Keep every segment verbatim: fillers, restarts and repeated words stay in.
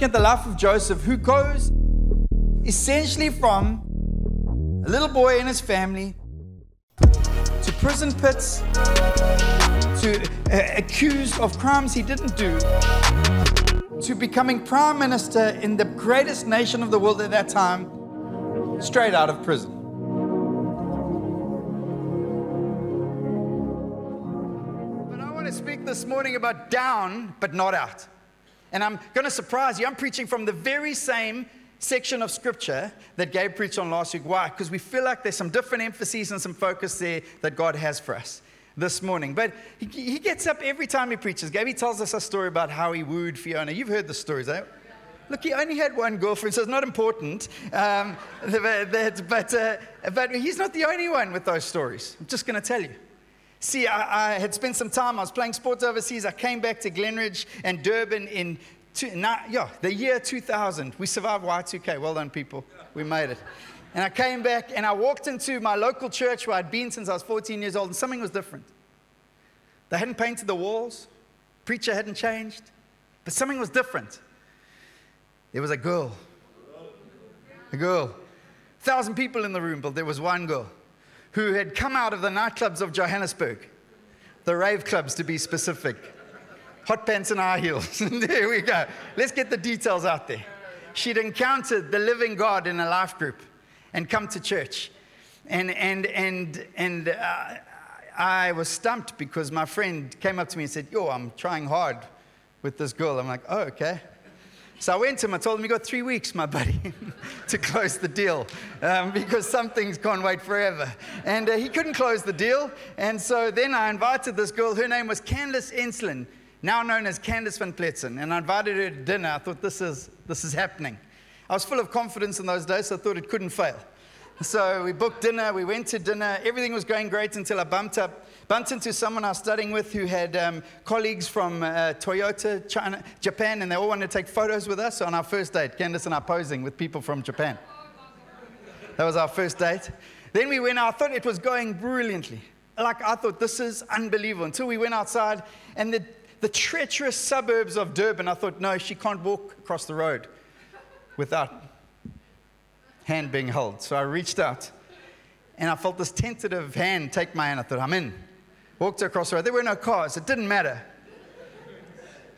looking at the life of Joseph, who goes essentially from a little boy and his family to prison pits, to uh, accused of crimes he didn't do, to becoming prime minister in the greatest nation of the world at that time, straight out of prison. But I want to speak this morning about down, but not out. And I'm going to surprise you. I'm preaching from the very same section of Scripture that Gabe preached on last week. Why? Because we feel like there's some different emphases and some focus there that God has for us this morning. But he, he gets up every time he preaches. Gabe, he tells us a story about how he wooed Fiona. You've heard the stories, eh? Look, he only had one girlfriend, so it's not important. Um, but, but, uh, but he's not the only one with those stories. I'm just going to tell you. See, I, I had spent some time, I was playing sports overseas. I came back to Glenridge and Durban in two, now, yeah, the year two thousand. We survived Y two K. Well done, people. We made it. And I came back and I walked into my local church where I'd been since I was fourteen years old, and something was different. They hadn't painted the walls. Preacher hadn't changed. But something was different. There was a girl. A girl. A thousand people in the room, but there was one girl who had come out of the nightclubs of Johannesburg, the rave clubs to be specific, hot pants and high heels. There we go. Let's get the details out there. She'd encountered the living God in a life group and come to church. And and and and uh, I was stumped because my friend came up to me and said, yo, I'm trying hard with this girl. I'm like, oh, okay. So I went to him, I told him, you got three weeks, my buddy, to close the deal, um, because some things can't wait forever. And uh, he couldn't close the deal, and so then I invited this girl. Her name was Candice Enslin, now known as Candice van Kletzen, and I invited her to dinner. I thought, this is this is happening. I was full of confidence in those days, so I thought it couldn't fail. So we booked dinner, we went to dinner, everything was going great until I bumped up, bumped into someone I was studying with who had um, colleagues from uh, Toyota, China, Japan, and they all wanted to take photos with us on our first date. Candice and I posing with people from Japan. That was our first date. Then we went out, I thought it was going brilliantly. Like, I thought, this is unbelievable. Until we went outside, and the, the treacherous suburbs of Durban, I thought, no, she can't walk across the road without hand being held. So I reached out and I felt this tentative hand take my hand. I thought, I'm in. Walked across the road. There were no cars. It didn't matter.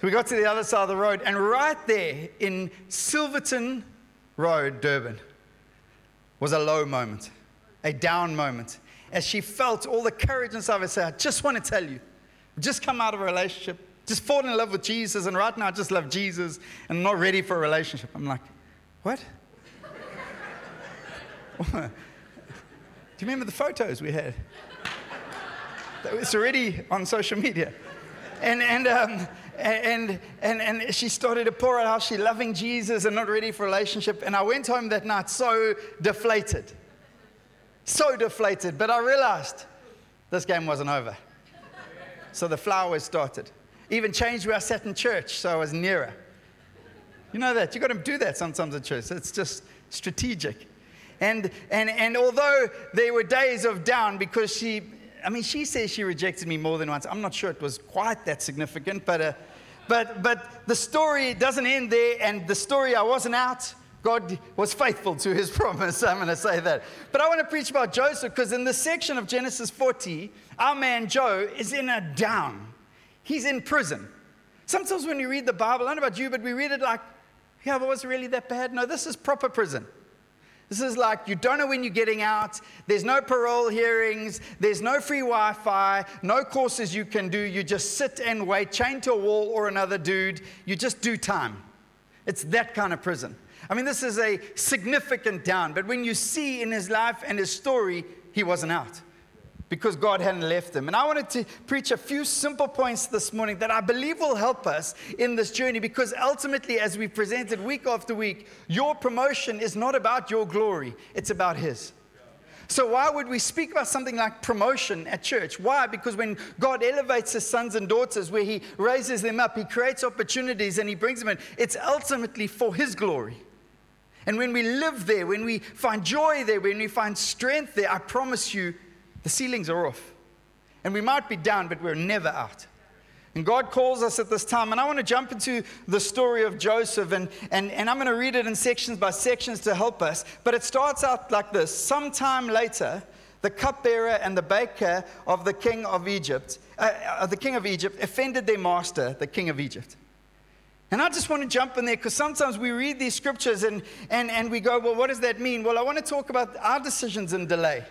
So we got to the other side of the road, and right there in Silverton Road, Durban, was a low moment, a down moment, as she felt all the courage inside of her say, I just want to tell you, I've just come out of a relationship, just fallen in love with Jesus, and right now I just love Jesus and I'm not ready for a relationship. I'm like, what? Do you remember the photos we had? It's already on social media. And and, um, and and and she started to pour out how she's loving Jesus and not ready for a relationship. And I went home that night so deflated. So deflated. But I realized this game wasn't over. So the flowers started. Even changed where I sat in church so I was nearer. You know that. You've got to do that sometimes in church. It's just strategic. And and and although there were days of down, because she, I mean, she says she rejected me more than once. I'm not sure it was quite that significant, but uh, but but the story doesn't end there. And the story, I wasn't out. God was faithful to his promise. I'm going to say that. But I want to preach about Joseph, because in this section of Genesis forty, our man Joe is in a down. He's in prison. Sometimes when you read the Bible, I don't know about you, but we read it like, yeah, but was it really that bad? No, this is proper prison. This is like, you don't know when you're getting out. There's no parole hearings. There's no free Wi-Fi. No courses you can do. You just sit and wait, chained to a wall or another dude. You just do time. It's that kind of prison. I mean, this is a significant down. But when you see in his life and his story, he wasn't out because God hadn't left him. And I wanted to preach a few simple points this morning that I believe will help us in this journey, because ultimately, as we presented week after week, your promotion is not about your glory. It's about his. So why would we speak about something like promotion at church? Why? Because when God elevates his sons and daughters, where he raises them up, he creates opportunities and he brings them in. It's ultimately for his glory. And when we live there, when we find joy there, when we find strength there, I promise you, the ceilings are off. And we might be down, but we're never out. And God calls us at this time. And I want to jump into the story of Joseph, and, and, and I'm going to read it in sections by sections to help us. But it starts out like this. Sometime later, the cupbearer and the baker of the king of Egypt, uh, the king of Egypt offended their master, the king of Egypt. And I just want to jump in there because sometimes we read these scriptures and, and, and we go, well, what does that mean? Well, I want to talk about our decisions in delay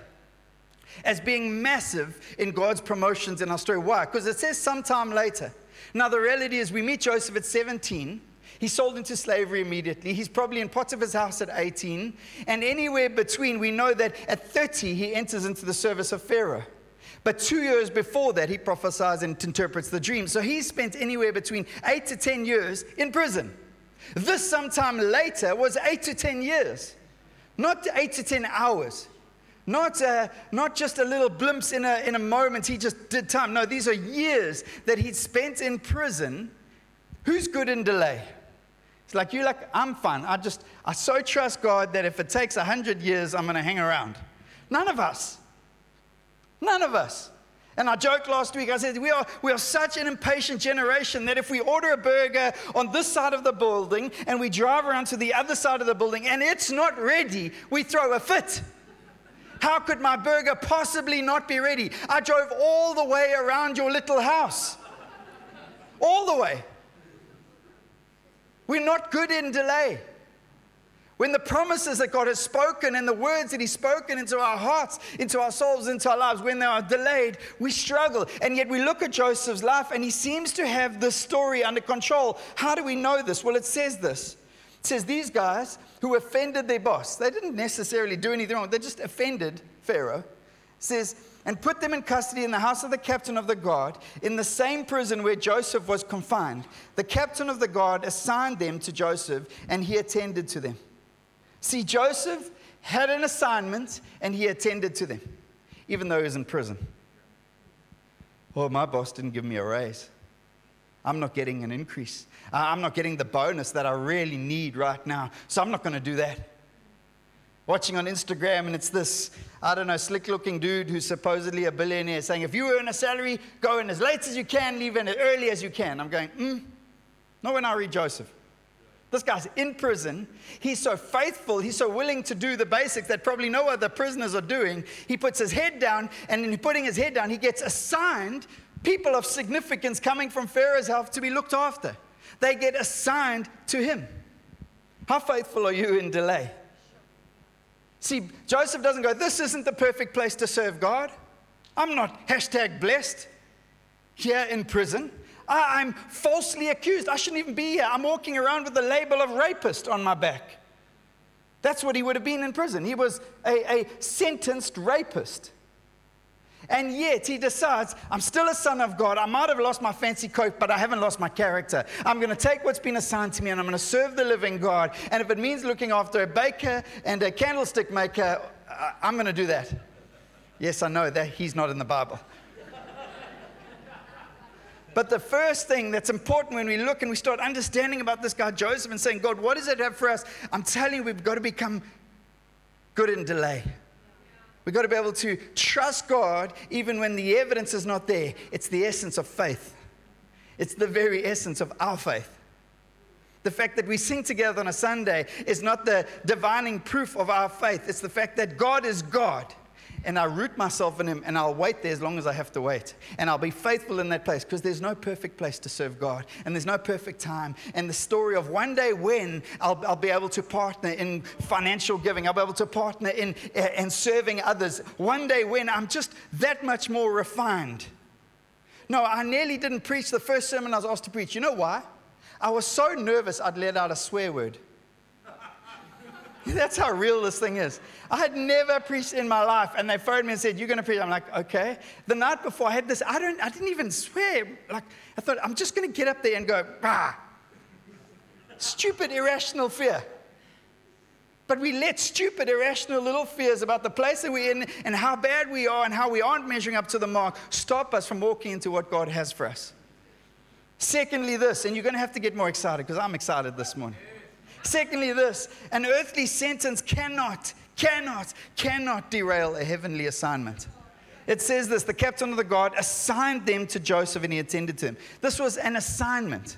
as being massive in God's promotions in our story. Why? Because it says sometime later. Now, the reality is we meet Joseph at seventeen. He's sold into slavery immediately. He's probably in Potiphar's house at eighteen. And anywhere between, we know that at thirty, he enters into the service of Pharaoh. But two years before that, he prophesies and interprets the dream. So he spent anywhere between eight to ten years in prison. This sometime later was eight to ten years, not eight to ten hours. Not uh, not just a little glimpse in a in a moment, he just did time. No, these are years that he'd spent in prison. Who's good in delay? It's like, you're like, I'm fine. I just, I so trust God that if it takes one hundred years, I'm going to hang around. None of us. None of us. And I joked last week, I said, we are we are such an impatient generation that if we order a burger on this side of the building and we drive around to the other side of the building and it's not ready, we throw a fit. How could my burger possibly not be ready? I drove all the way around your little house. All the way. We're not good in delay. When the promises that God has spoken and the words that He's spoken into our hearts, into our souls, into our lives, when they are delayed, we struggle. And yet we look at Joseph's life and he seems to have this story under control. How do we know this? Well, it says this. It says these guys who offended their boss, they didn't necessarily do anything wrong. They just offended Pharaoh. It says, and put them in custody in the house of the captain of the guard in the same prison where Joseph was confined. The captain of the guard assigned them to Joseph, and he attended to them. See, Joseph had an assignment, and he attended to them, even though he was in prison. Oh, my boss didn't give me a raise. I'm not getting an increase. I'm not getting the bonus that I really need right now. So I'm not going to do that. Watching on Instagram, and it's this, I don't know, slick-looking dude who's supposedly a billionaire saying, if you earn a salary, go in as late as you can, leave in as early as you can. I'm going, hmm, not when I read Joseph. This guy's in prison. He's so faithful. He's so willing to do the basics that probably no other prisoners are doing. He puts his head down, and in putting his head down, he gets assigned people of significance coming from Pharaoh's house to be looked after. They get assigned to him. How faithful are you in delay? See, Joseph doesn't go, this isn't the perfect place to serve God. I'm not hashtag blessed here in prison. I, I'm falsely accused. I shouldn't even be here. I'm walking around with the label of rapist on my back. That's what he would have been in prison. He was a, a sentenced rapist. And yet he decides, I'm still a son of God. I might have lost my fancy coat, but I haven't lost my character. I'm going to take what's been assigned to me, and I'm going to serve the living God. And if it means looking after a baker and a candlestick maker, I'm going to do that. Yes, I know that he's not in the Bible. But the first thing that's important when we look and we start understanding about this guy Joseph and saying, God, what does it have for us? I'm telling you, we've got to become good in delay. We've got to be able to trust God even when the evidence is not there. It's the essence of faith. It's the very essence of our faith. The fact that we sing together on a Sunday is not the divining proof of our faith. It's the fact that God is God, and I root myself in Him, and I'll wait there as long as I have to wait. And I'll be faithful in that place, because there's no perfect place to serve God, and there's no perfect time. And the story of one day when I'll, I'll be able to partner in financial giving, I'll be able to partner in and serving others. One day when I'm just that much more refined. No, I nearly didn't preach the first sermon I was asked to preach. You know why? I was so nervous I'd let out a swear word. That's how real this thing is. I had never preached in my life, and they phoned me and said, you're going to preach. I'm like, okay. The night before, I had this, I don't, I didn't even swear. Like, I thought, I'm just going to get up there and go, bah. Stupid, irrational fear. But we let stupid, irrational little fears about the place that we're in and how bad we are and how we aren't measuring up to the mark stop us from walking into what God has for us. Secondly, this, and you're going to have to get more excited because I'm excited this morning. Secondly, this, an earthly sentence cannot, cannot, cannot derail a heavenly assignment. it says this, the captain of the guard assigned them to Joseph and he attended to him. This was an assignment.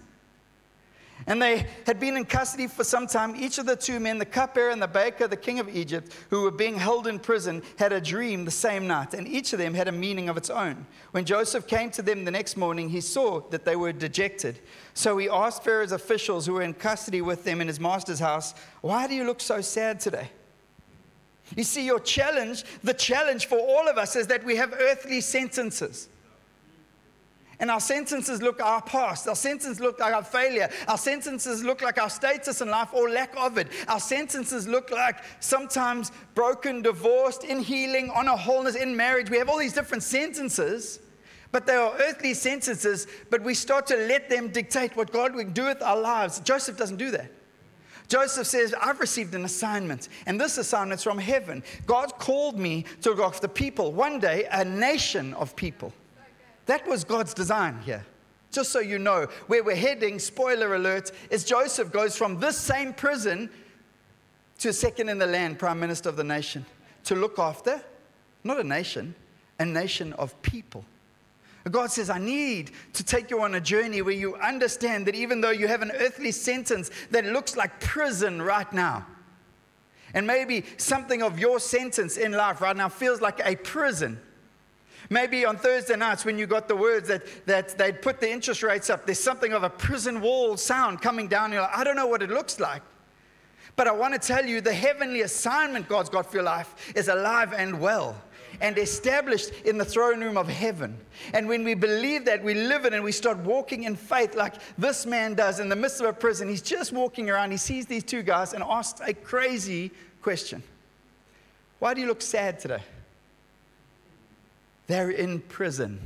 And they had been in custody for some time. Each of the two men, the cupbearer and the baker, the king of Egypt, who were being held in prison, had a dream the same night, and each of them had a meaning of its own. When Joseph came to them the next morning, he saw that they were dejected. So he asked Pharaoh's officials who were in custody with them in his master's house, "Why do you look so sad today?" You see, your challenge, the challenge for all of us is that we have earthly sentences. And our sentences look our past. Our sentences look like our failure. Our sentences look like our status in life or lack of it. Our sentences look like sometimes broken, divorced, in healing, on a wholeness, in marriage. We have all these different sentences, but they are earthly sentences, but we start to let them dictate what God will do with our lives. Joseph doesn't do that. Joseph says, I've received an assignment, and this assignment's from heaven. God called me to look after people. One day, a nation of people. That was God's design here. Just so you know, where we're heading, spoiler alert, is Joseph goes from this same prison to second in the land, prime minister of the nation, to look after, not a nation, a nation of people. God says, I need to take you on a journey where you understand that even though you have an earthly sentence that looks like prison right now, and maybe something of your sentence in life right now feels like a prison. Maybe on Thursday nights when you got the words that, that they'd put the interest rates up, there's something of a prison wall sound coming down. You're like, I don't know what it looks like. But I want to tell you the heavenly assignment God's got for your life is alive and well and established in the throne room of heaven. And when we believe that, we live it and we start walking in faith like this man does in the midst of a prison. He's just walking around. He sees these two guys and asks a crazy question. Why do you look sad today? They're in prison.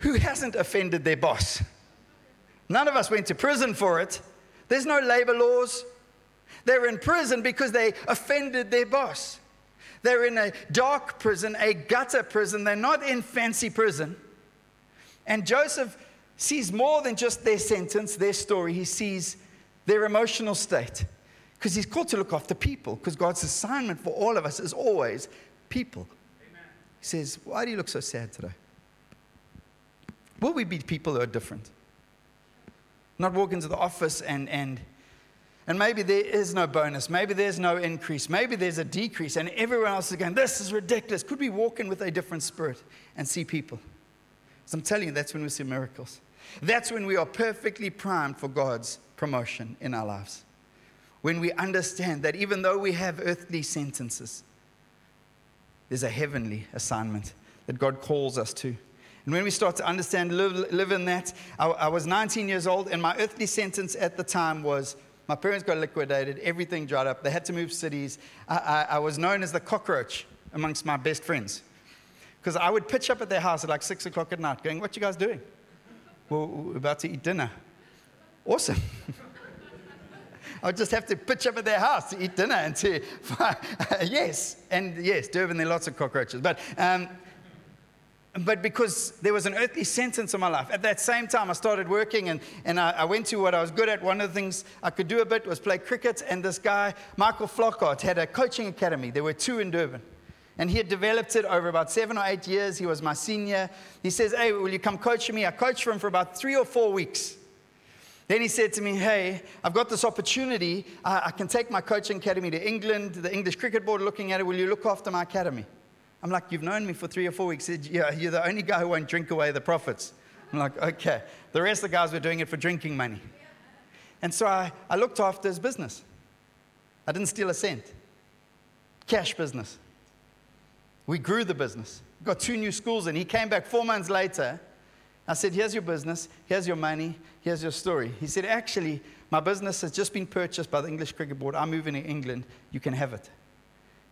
Who hasn't offended their boss? None of us went to prison for it. There's no labor laws. They're in prison because they offended their boss. They're in a dark prison, a gutter prison. They're not in fancy prison. And Joseph sees more than just their sentence, their story. He sees their emotional state because he's called to look after people because God's assignment for all of us is always people. He says, why do you look so sad today? Will we be people who are different? Not walk into the office and and and maybe there is no bonus. Maybe there's no increase. Maybe there's a decrease. And everyone else is going, this is ridiculous. Could we walk in with a different spirit and see people? Because I'm telling you, that's when we see miracles. That's when we are perfectly primed for God's promotion in our lives. When we understand that even though we have earthly sentences, there's a heavenly assignment that God calls us to. And when we start to understand, live, live in that, I, I was nineteen years old, and my earthly sentence at the time was, my parents got liquidated, everything dried up, they had to move cities. I, I, I was known as the cockroach amongst my best friends. Because I would pitch up at their house at like six o'clock at night, going, what you guys doing? Well, we're about to eat dinner. Awesome. I would just have to pitch up at their house to eat dinner and to, uh, yes, and yes, Durban, there are lots of cockroaches. But um, but because there was an earthly sentence in my life. At that same time, I started working, and, and I, I went to what I was good at. One of the things I could do a bit was play cricket, and this guy, Michael Flockart, had a coaching academy. There were two in Durban. And he had developed it over about seven or eight years. He was my senior. He says, hey, will you come coach me? I coached for him for about three or four weeks. Then he said to me, hey, I've got this opportunity. I, I can take my coaching academy to England. The English Cricket Board looking at it. Will you look after my academy? I'm like, you've known me for three or four weeks. He said, yeah, you're the only guy who won't drink away the profits. I'm like, okay. The rest of the guys were doing it for drinking money. And so I, I looked after his business. I didn't steal a cent. Cash business. We grew the business. Got two new schools in. He came back four months later. I said, here's your business, here's your money, here's your story. He said, actually, my business has just been purchased by the English Cricket Board. I'm moving to England. You can have it.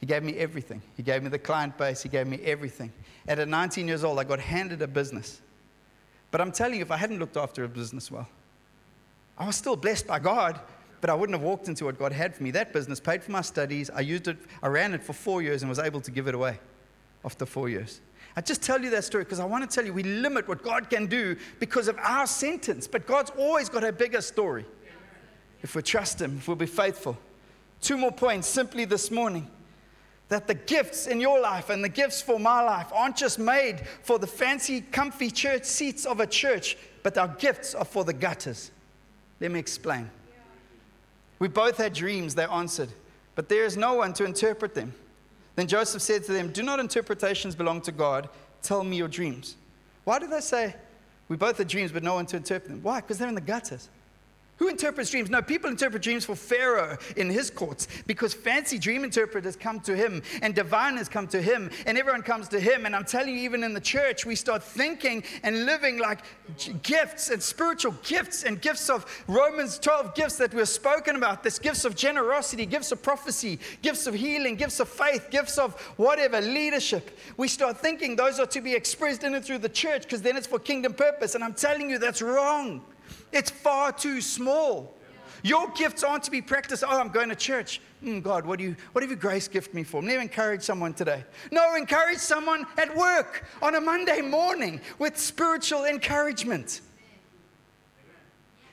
He gave me everything. He gave me the client base. He gave me everything. At nineteen years old, I got handed a business. But I'm telling you, if I hadn't looked after a business well, I was still blessed by God, but I wouldn't have walked into what God had for me. That business paid for my studies. I used it. I ran it for four years and was able to give it away after four years. I just tell you that story because I want to tell you we limit what God can do because of our sentence. But God's always got a bigger story. If we trust Him, if we'll be faithful. Two more points simply this morning. That the gifts in your life and the gifts for my life aren't just made for the fancy, comfy church seats of a church, but our gifts are for the gutters. Let me explain. We both had dreams, they answered, but there is no one to interpret them. Then Joseph said to them, do not interpretations belong to God? Tell me your dreams. Why do they say, we both had dreams, but no one to interpret them? Why? Because they're in the gutters. Who interprets dreams? No, people interpret dreams for Pharaoh in his courts, because fancy dream interpreters come to him, and diviners come to him, and everyone comes to him. And I'm telling you, even in the church, we start thinking and living like gifts and spiritual gifts and gifts of Romans twelve gifts that we've spoken about. This gifts of generosity, gifts of prophecy, gifts of healing, gifts of faith, gifts of whatever, leadership. We start thinking those are to be expressed in and through the church, because then it's for kingdom purpose. And I'm telling you, that's wrong. It's far too small. Your gifts aren't to be practiced. Oh, I'm going to church. Mm, God, what do you, what have you grace gift me for? I'm going to encourage someone today. No, encourage someone at work on a Monday morning with spiritual encouragement.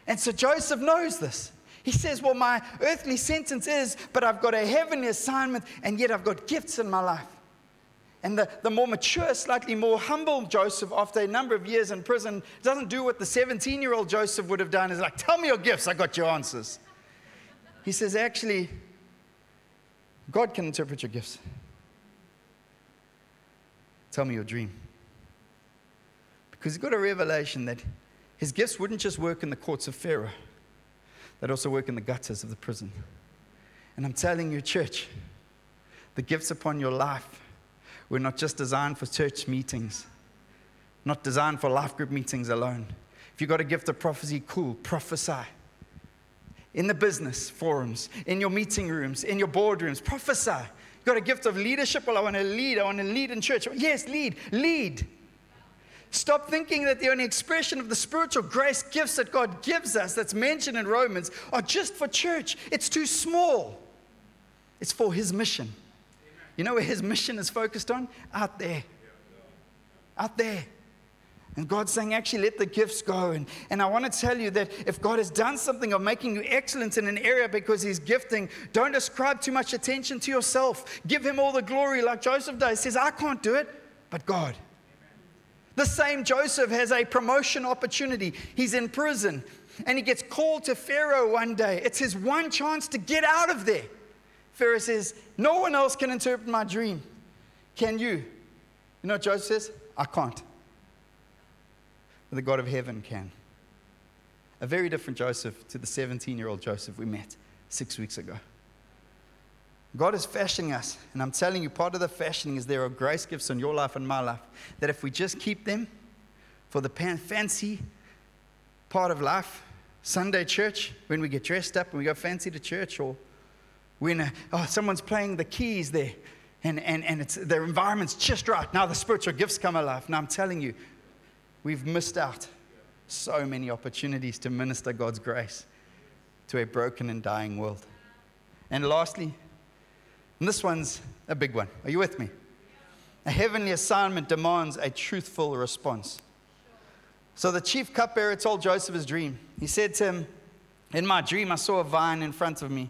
And so Joseph knows this. He says, well, my earthly sentence is, but I've got a heavenly assignment, and yet I've got gifts in my life. And the, the more mature, slightly more humble Joseph, after a number of years in prison, doesn't do what the seventeen-year-old Joseph would have done. He's like, tell me your gifts. I got your answers. He says, actually, God can interpret your gifts. Tell me your dream. Because he got a revelation that his gifts wouldn't just work in the courts of Pharaoh. They'd also work in the gutters of the prison. And I'm telling you, church, the gifts upon your life, we're not just designed for church meetings, not designed for life group meetings alone. If you've got a gift of prophecy, cool, prophesy. In the business forums, in your meeting rooms, in your boardrooms, prophesy. You've got a gift of leadership, well, I want to lead, I want to lead in church. Yes, lead, lead. Stop thinking that the only expression of the spiritual grace gifts that God gives us that's mentioned in Romans are just for church. It's too small. It's for his mission. You know where his mission is focused on? Out there. Out there. And God's saying, actually, let the gifts go. And, and I want to tell you that if God has done something of making you excellent in an area because he's gifting, don't ascribe too much attention to yourself. Give him all the glory like Joseph does. He says, I can't do it, but God. The same Joseph has a promotion opportunity. He's in prison, and he gets called to Pharaoh one day. It's his one chance to get out of there. Pharaoh says, no one else can interpret my dream. Can you? You know what Joseph says? I can't. But the God of heaven can. A very different Joseph to the seventeen-year-old Joseph we met six weeks ago. God is fashioning us. And I'm telling you, part of the fashioning is there are grace gifts in your life and my life that if we just keep them for the fancy part of life, Sunday church, when we get dressed up and we go fancy to church, or when uh, oh, someone's playing the keys there, and, and, and it's, their environment's just right. Now the spiritual gifts come alive. Now I'm telling you, we've missed out so many opportunities to minister God's grace to a broken and dying world. And lastly, and this one's a big one. Are you with me? A heavenly assignment demands a truthful response. So the chief cupbearer told Joseph his dream. He said to him, in my dream I saw a vine in front of me,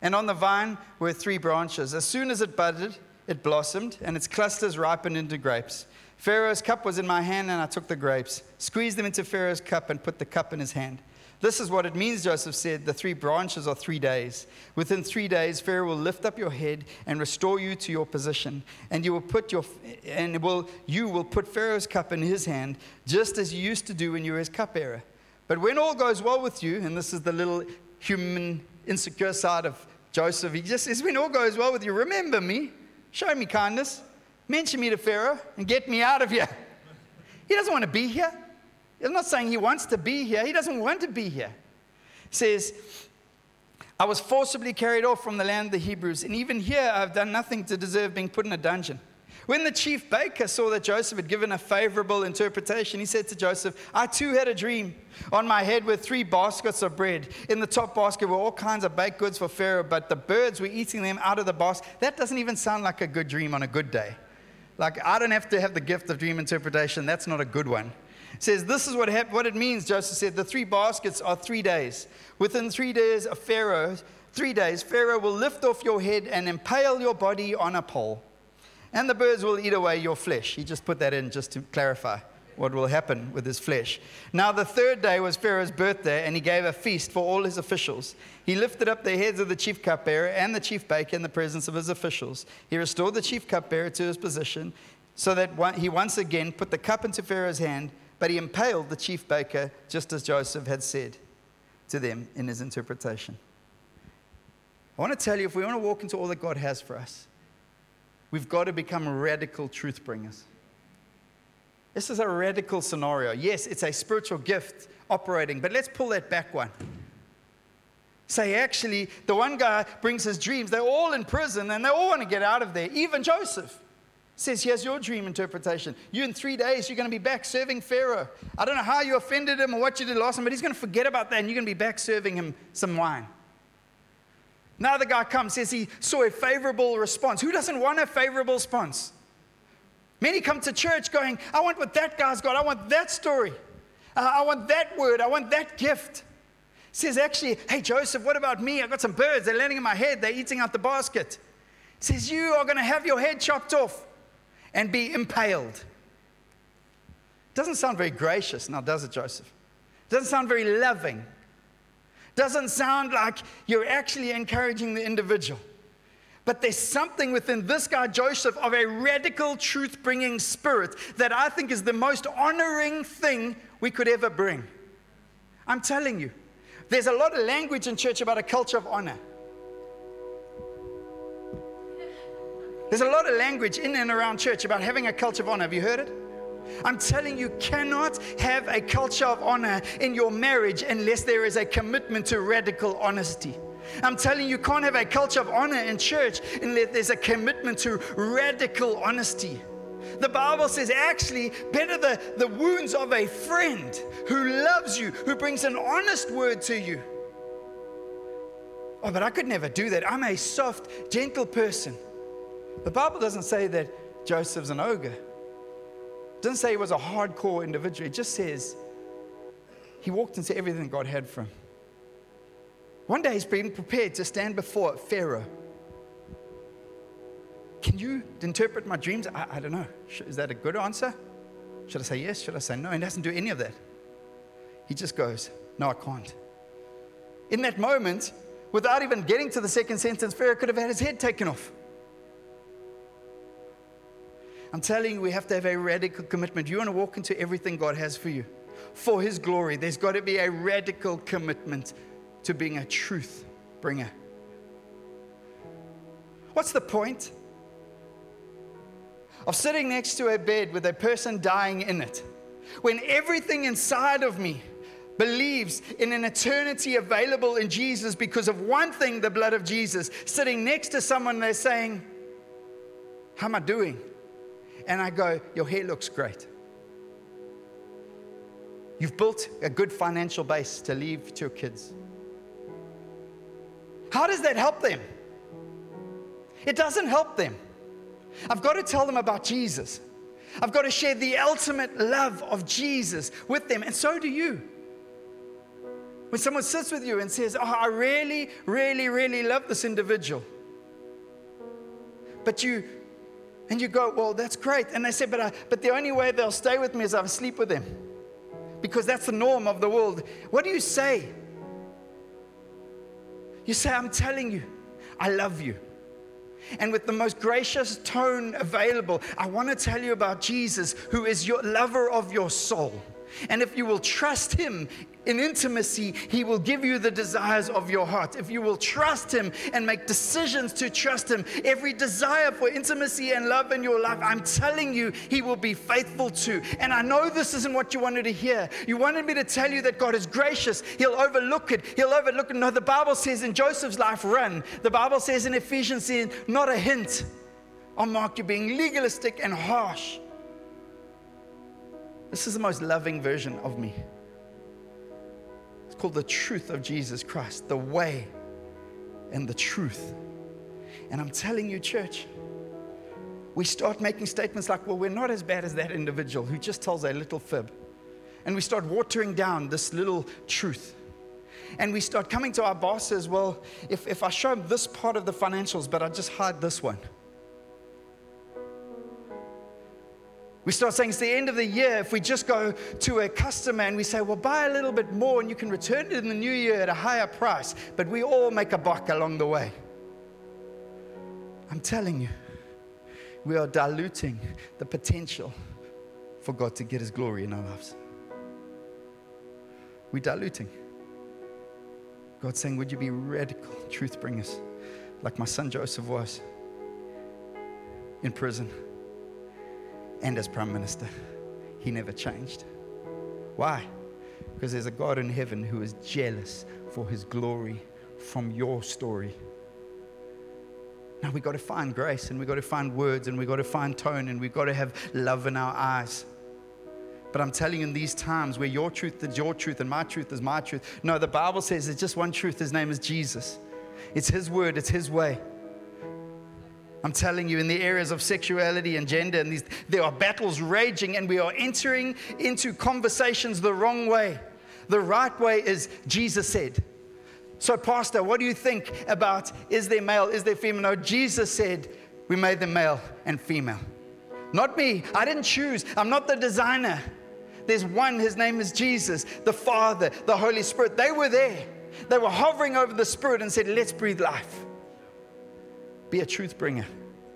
and on the vine were three branches. As soon as it budded, it blossomed, and its clusters ripened into grapes. Pharaoh's cup was in my hand, and I took the grapes, squeezed them into Pharaoh's cup, and put the cup in his hand. This is what it means, Joseph said. The three branches are three days. Within three days, Pharaoh will lift up your head and restore you to your position, and you will put your and will you will put Pharaoh's cup in his hand, just as you used to do when you were his cupbearer. But when all goes well with you, and this is the little human insecure side of Joseph, he just says, when all goes well with you, remember me, show me kindness, mention me to Pharaoh, and get me out of here. He doesn't want to be here. I'm not saying he wants to be here. He doesn't want to be here. He says, I was forcibly carried off from the land of the Hebrews, and even here I've done nothing to deserve being put in a dungeon. When the chief baker saw that Joseph had given a favorable interpretation, he said to Joseph, I too had a dream. On my head were three baskets of bread. In the top basket were all kinds of baked goods for Pharaoh, but the birds were eating them out of the basket. That doesn't even sound like a good dream on a good day. Like, I don't have to have the gift of dream interpretation. That's not a good one. It says, this is what hap- what it means, Joseph said. The three baskets are three days. Within three days of Pharaoh, three days, Pharaoh will lift off your head and impale your body on a pole. And the birds will eat away your flesh. He just put that in just to clarify what will happen with his flesh. Now the third day was Pharaoh's birthday, and he gave a feast for all his officials. He lifted up the heads of the chief cupbearer and the chief baker in the presence of his officials. He restored the chief cupbearer to his position, so that one, he once again put the cup into Pharaoh's hand, but he impaled the chief baker, just as Joseph had said to them in his interpretation. I want to tell you, if we want to walk into all that God has for us, we've got to become radical truth bringers. This is a radical scenario. Yes, it's a spiritual gift operating, but let's pull that back one. Say, actually, the one guy brings his dreams. They're all in prison, and they all want to get out of there. Even Joseph says, here's your dream interpretation. You, in three days, you're going to be back serving Pharaoh. I don't know how you offended him or what you did last time, but he's going to forget about that, and you're going to be back serving him some wine. Now the guy comes, says he saw a favorable response. Who doesn't want a favorable response? Many come to church going, I want what that guy's got. I want that story. Uh, I want that word. I want that gift. Says, actually, hey, Joseph, what about me? I've got some birds. They're landing in my head. They're eating out the basket. Says, you are going to have your head chopped off and be impaled. Doesn't sound very gracious now, does it, Joseph? Doesn't sound very loving. Doesn't sound like you're actually encouraging the individual. But there's something within this guy, Joseph, of a radical truth-bringing spirit that I think is the most honoring thing we could ever bring. I'm telling you, there's a lot of language in church about a culture of honor. There's a lot of language in and around church about having a culture of honor. Have you heard it? I'm telling you, cannot have a culture of honor in your marriage unless there is a commitment to radical honesty. I'm telling you, can't have a culture of honor in church unless there's a commitment to radical honesty. The Bible says, actually, better the, the wounds of a friend who loves you, who brings an honest word to you. Oh, but I could never do that. I'm a soft, gentle person. The Bible doesn't say that Joseph's an ogre. It doesn't say he was a hardcore individual. It just says he walked into everything God had for him. One day he's being prepared to stand before Pharaoh. Can you interpret my dreams? I, I don't know. Is that a good answer? Should I say yes? Should I say no? He doesn't do any of that. He just goes, no, I can't. In that moment, without even getting to the second sentence, Pharaoh could have had his head taken off. I'm telling you, we have to have a radical commitment. You want to walk into everything God has for you. For His glory, there's got to be a radical commitment to being a truth bringer. What's the point of sitting next to a bed with a person dying in it when everything inside of me believes in an eternity available in Jesus because of one thing, the blood of Jesus? Sitting next to someone, they're saying, how am I doing? And I go, your hair looks great. You've built a good financial base to leave to your kids. How does that help them? It doesn't help them. I've got to tell them about Jesus. I've got to share the ultimate love of Jesus with them, and so do you. When someone sits with you and says, oh, I really, really, really love this individual. But you... And you go, well, that's great. And they say, but I, but the only way they'll stay with me is if I sleep with them. Because that's the norm of the world. What do you say? You say, I'm telling you, I love you. And with the most gracious tone available, I want to tell you about Jesus, who is your lover of your soul. And if you will trust Him in intimacy, He will give you the desires of your heart. If you will trust Him and make decisions to trust Him, every desire for intimacy and love in your life, I'm telling you, He will be faithful to. And I know this isn't what you wanted to hear. You wanted me to tell you that God is gracious. He'll overlook it. He'll overlook it. No, the Bible says in Joseph's life, run. The Bible says in Ephesians, not a hint. Oh, Mark, you're being legalistic and harsh. This is the most loving version of me. It's called the truth of Jesus Christ, the way and the truth. And I'm telling you, church, we start making statements like, well, we're not as bad as that individual who just tells a little fib. and we start watering down this little truth. And we start coming to our bosses, well, if, if I show them this part of the financials, but I just hide this one. We start saying it's the end of the year. If we just go to a customer and we say, well, buy a little bit more and you can return it in the new year at a higher price, but we all make a buck along the way. I'm telling you, we are diluting the potential for God to get His glory in our lives. We're diluting. God's saying, would you be radical truth bringers, like my son Joseph was in prison and as prime minister. He never changed. Why? Because there's a God in heaven who is jealous for His glory from your story. Now we've got to find grace, and we've got to find words, and we've got to find tone, and we've got to have love in our eyes. But I'm telling you, in these times where your truth is your truth and my truth is my truth. No, the Bible says there's just one truth. His name is Jesus. It's His word. It's His way. I'm telling you, in the areas of sexuality and gender, and these, there are battles raging, and we are entering into conversations the wrong way. The right way is Jesus said. So, Pastor, what do you think about is there male, is there female? No, Jesus said we made them male and female. Not me. I didn't choose. I'm not the designer. There's one. His name is Jesus, the Father, the Holy Spirit. They were there. They were hovering over the Spirit and said, let's breathe life. Be a truth bringer.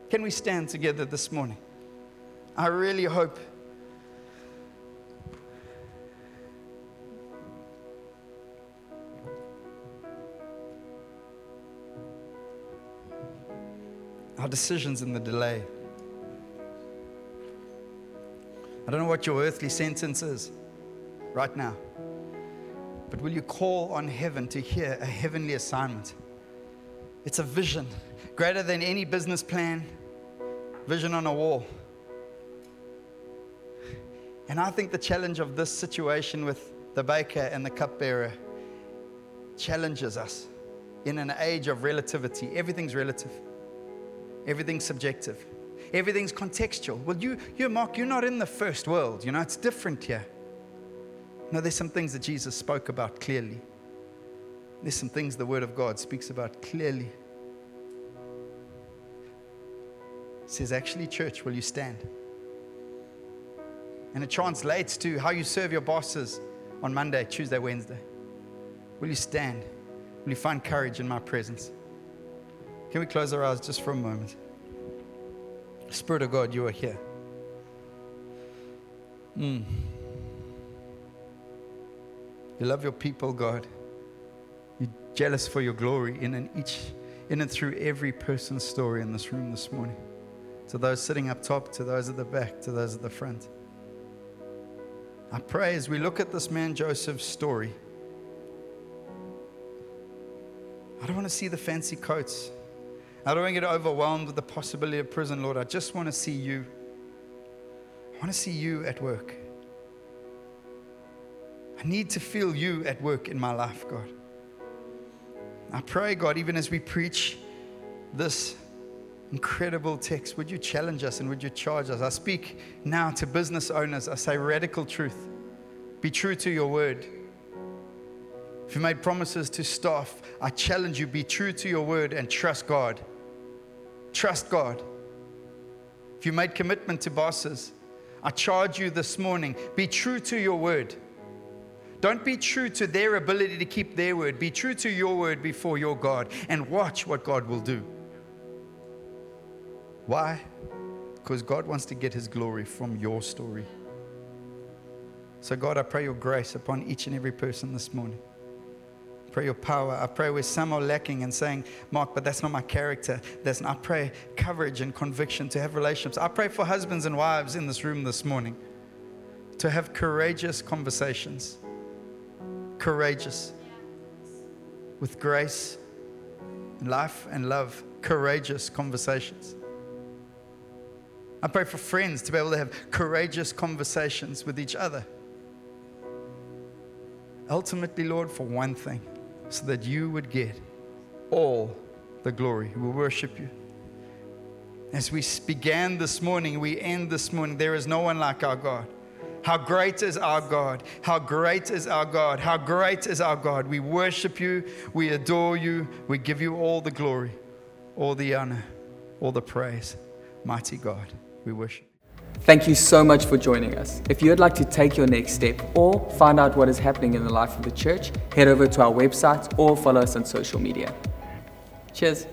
Can we stand together this morning? I really hope our decisions in the delay. I don't know what your earthly sentence is right now, but will you call on heaven to hear a heavenly assignment? It's a vision greater than any business plan, vision on a wall. And I think the challenge of this situation with the baker and the cupbearer challenges us in an age of relativity. Everything's relative. Everything's subjective. Everything's contextual. Well, you, you, Mark, you're not in the first world. You know, it's different here. No, there's some things that Jesus spoke about clearly. There's some things the Word of God speaks about clearly. It says, actually, church, will you stand? And it translates to how you serve your bosses on Monday, Tuesday, Wednesday. Will you stand? Will you find courage in my presence? Can we close our eyes just for a moment? Spirit of God, you are here. Mm. You love your people, God. You're jealous for your glory in and each, in and through every person's story in this room this morning. To those sitting up top, to those at the back, to those at the front. I pray as we look at this man Joseph's story, I don't want to see the fancy coats. I don't want to get overwhelmed with the possibility of prison, Lord. I just want to see you. I want to see you at work. I need to feel you at work in my life, God. I pray, God, even as we preach this incredible text, would you challenge us and would you charge us? I speak now to business owners. I say radical truth. Be true to your word. If you made promises to staff, I challenge you, be true to your word and trust God. Trust God. If you made commitment to bosses, I charge you this morning, be true to your word. Don't be true to their ability to keep their word. Be true to your word before your God and watch what God will do. Why? Because God wants to get His glory from your story. So God, I pray your grace upon each and every person this morning. Pray your power. I pray where some are lacking and saying, Mark, but that's not my character. That's not. I pray courage and conviction to have relationships. I pray for husbands and wives in this room this morning to have courageous conversations. Courageous. With grace, life, and love. Courageous conversations. I pray for friends to be able to have courageous conversations with each other. Ultimately, Lord, for one thing, so that you would get all the glory. We worship you. As we began this morning, we end this morning. There is no one like our God. How great is our God. How great is our God. How great is our God. We worship you. We adore you. We give you all the glory, all the honor, all the praise. Mighty God, we worship. Thank you so much for joining us. If you'd like to take your next step or find out what is happening in the life of the church, head over to our website or follow us on social media. Cheers.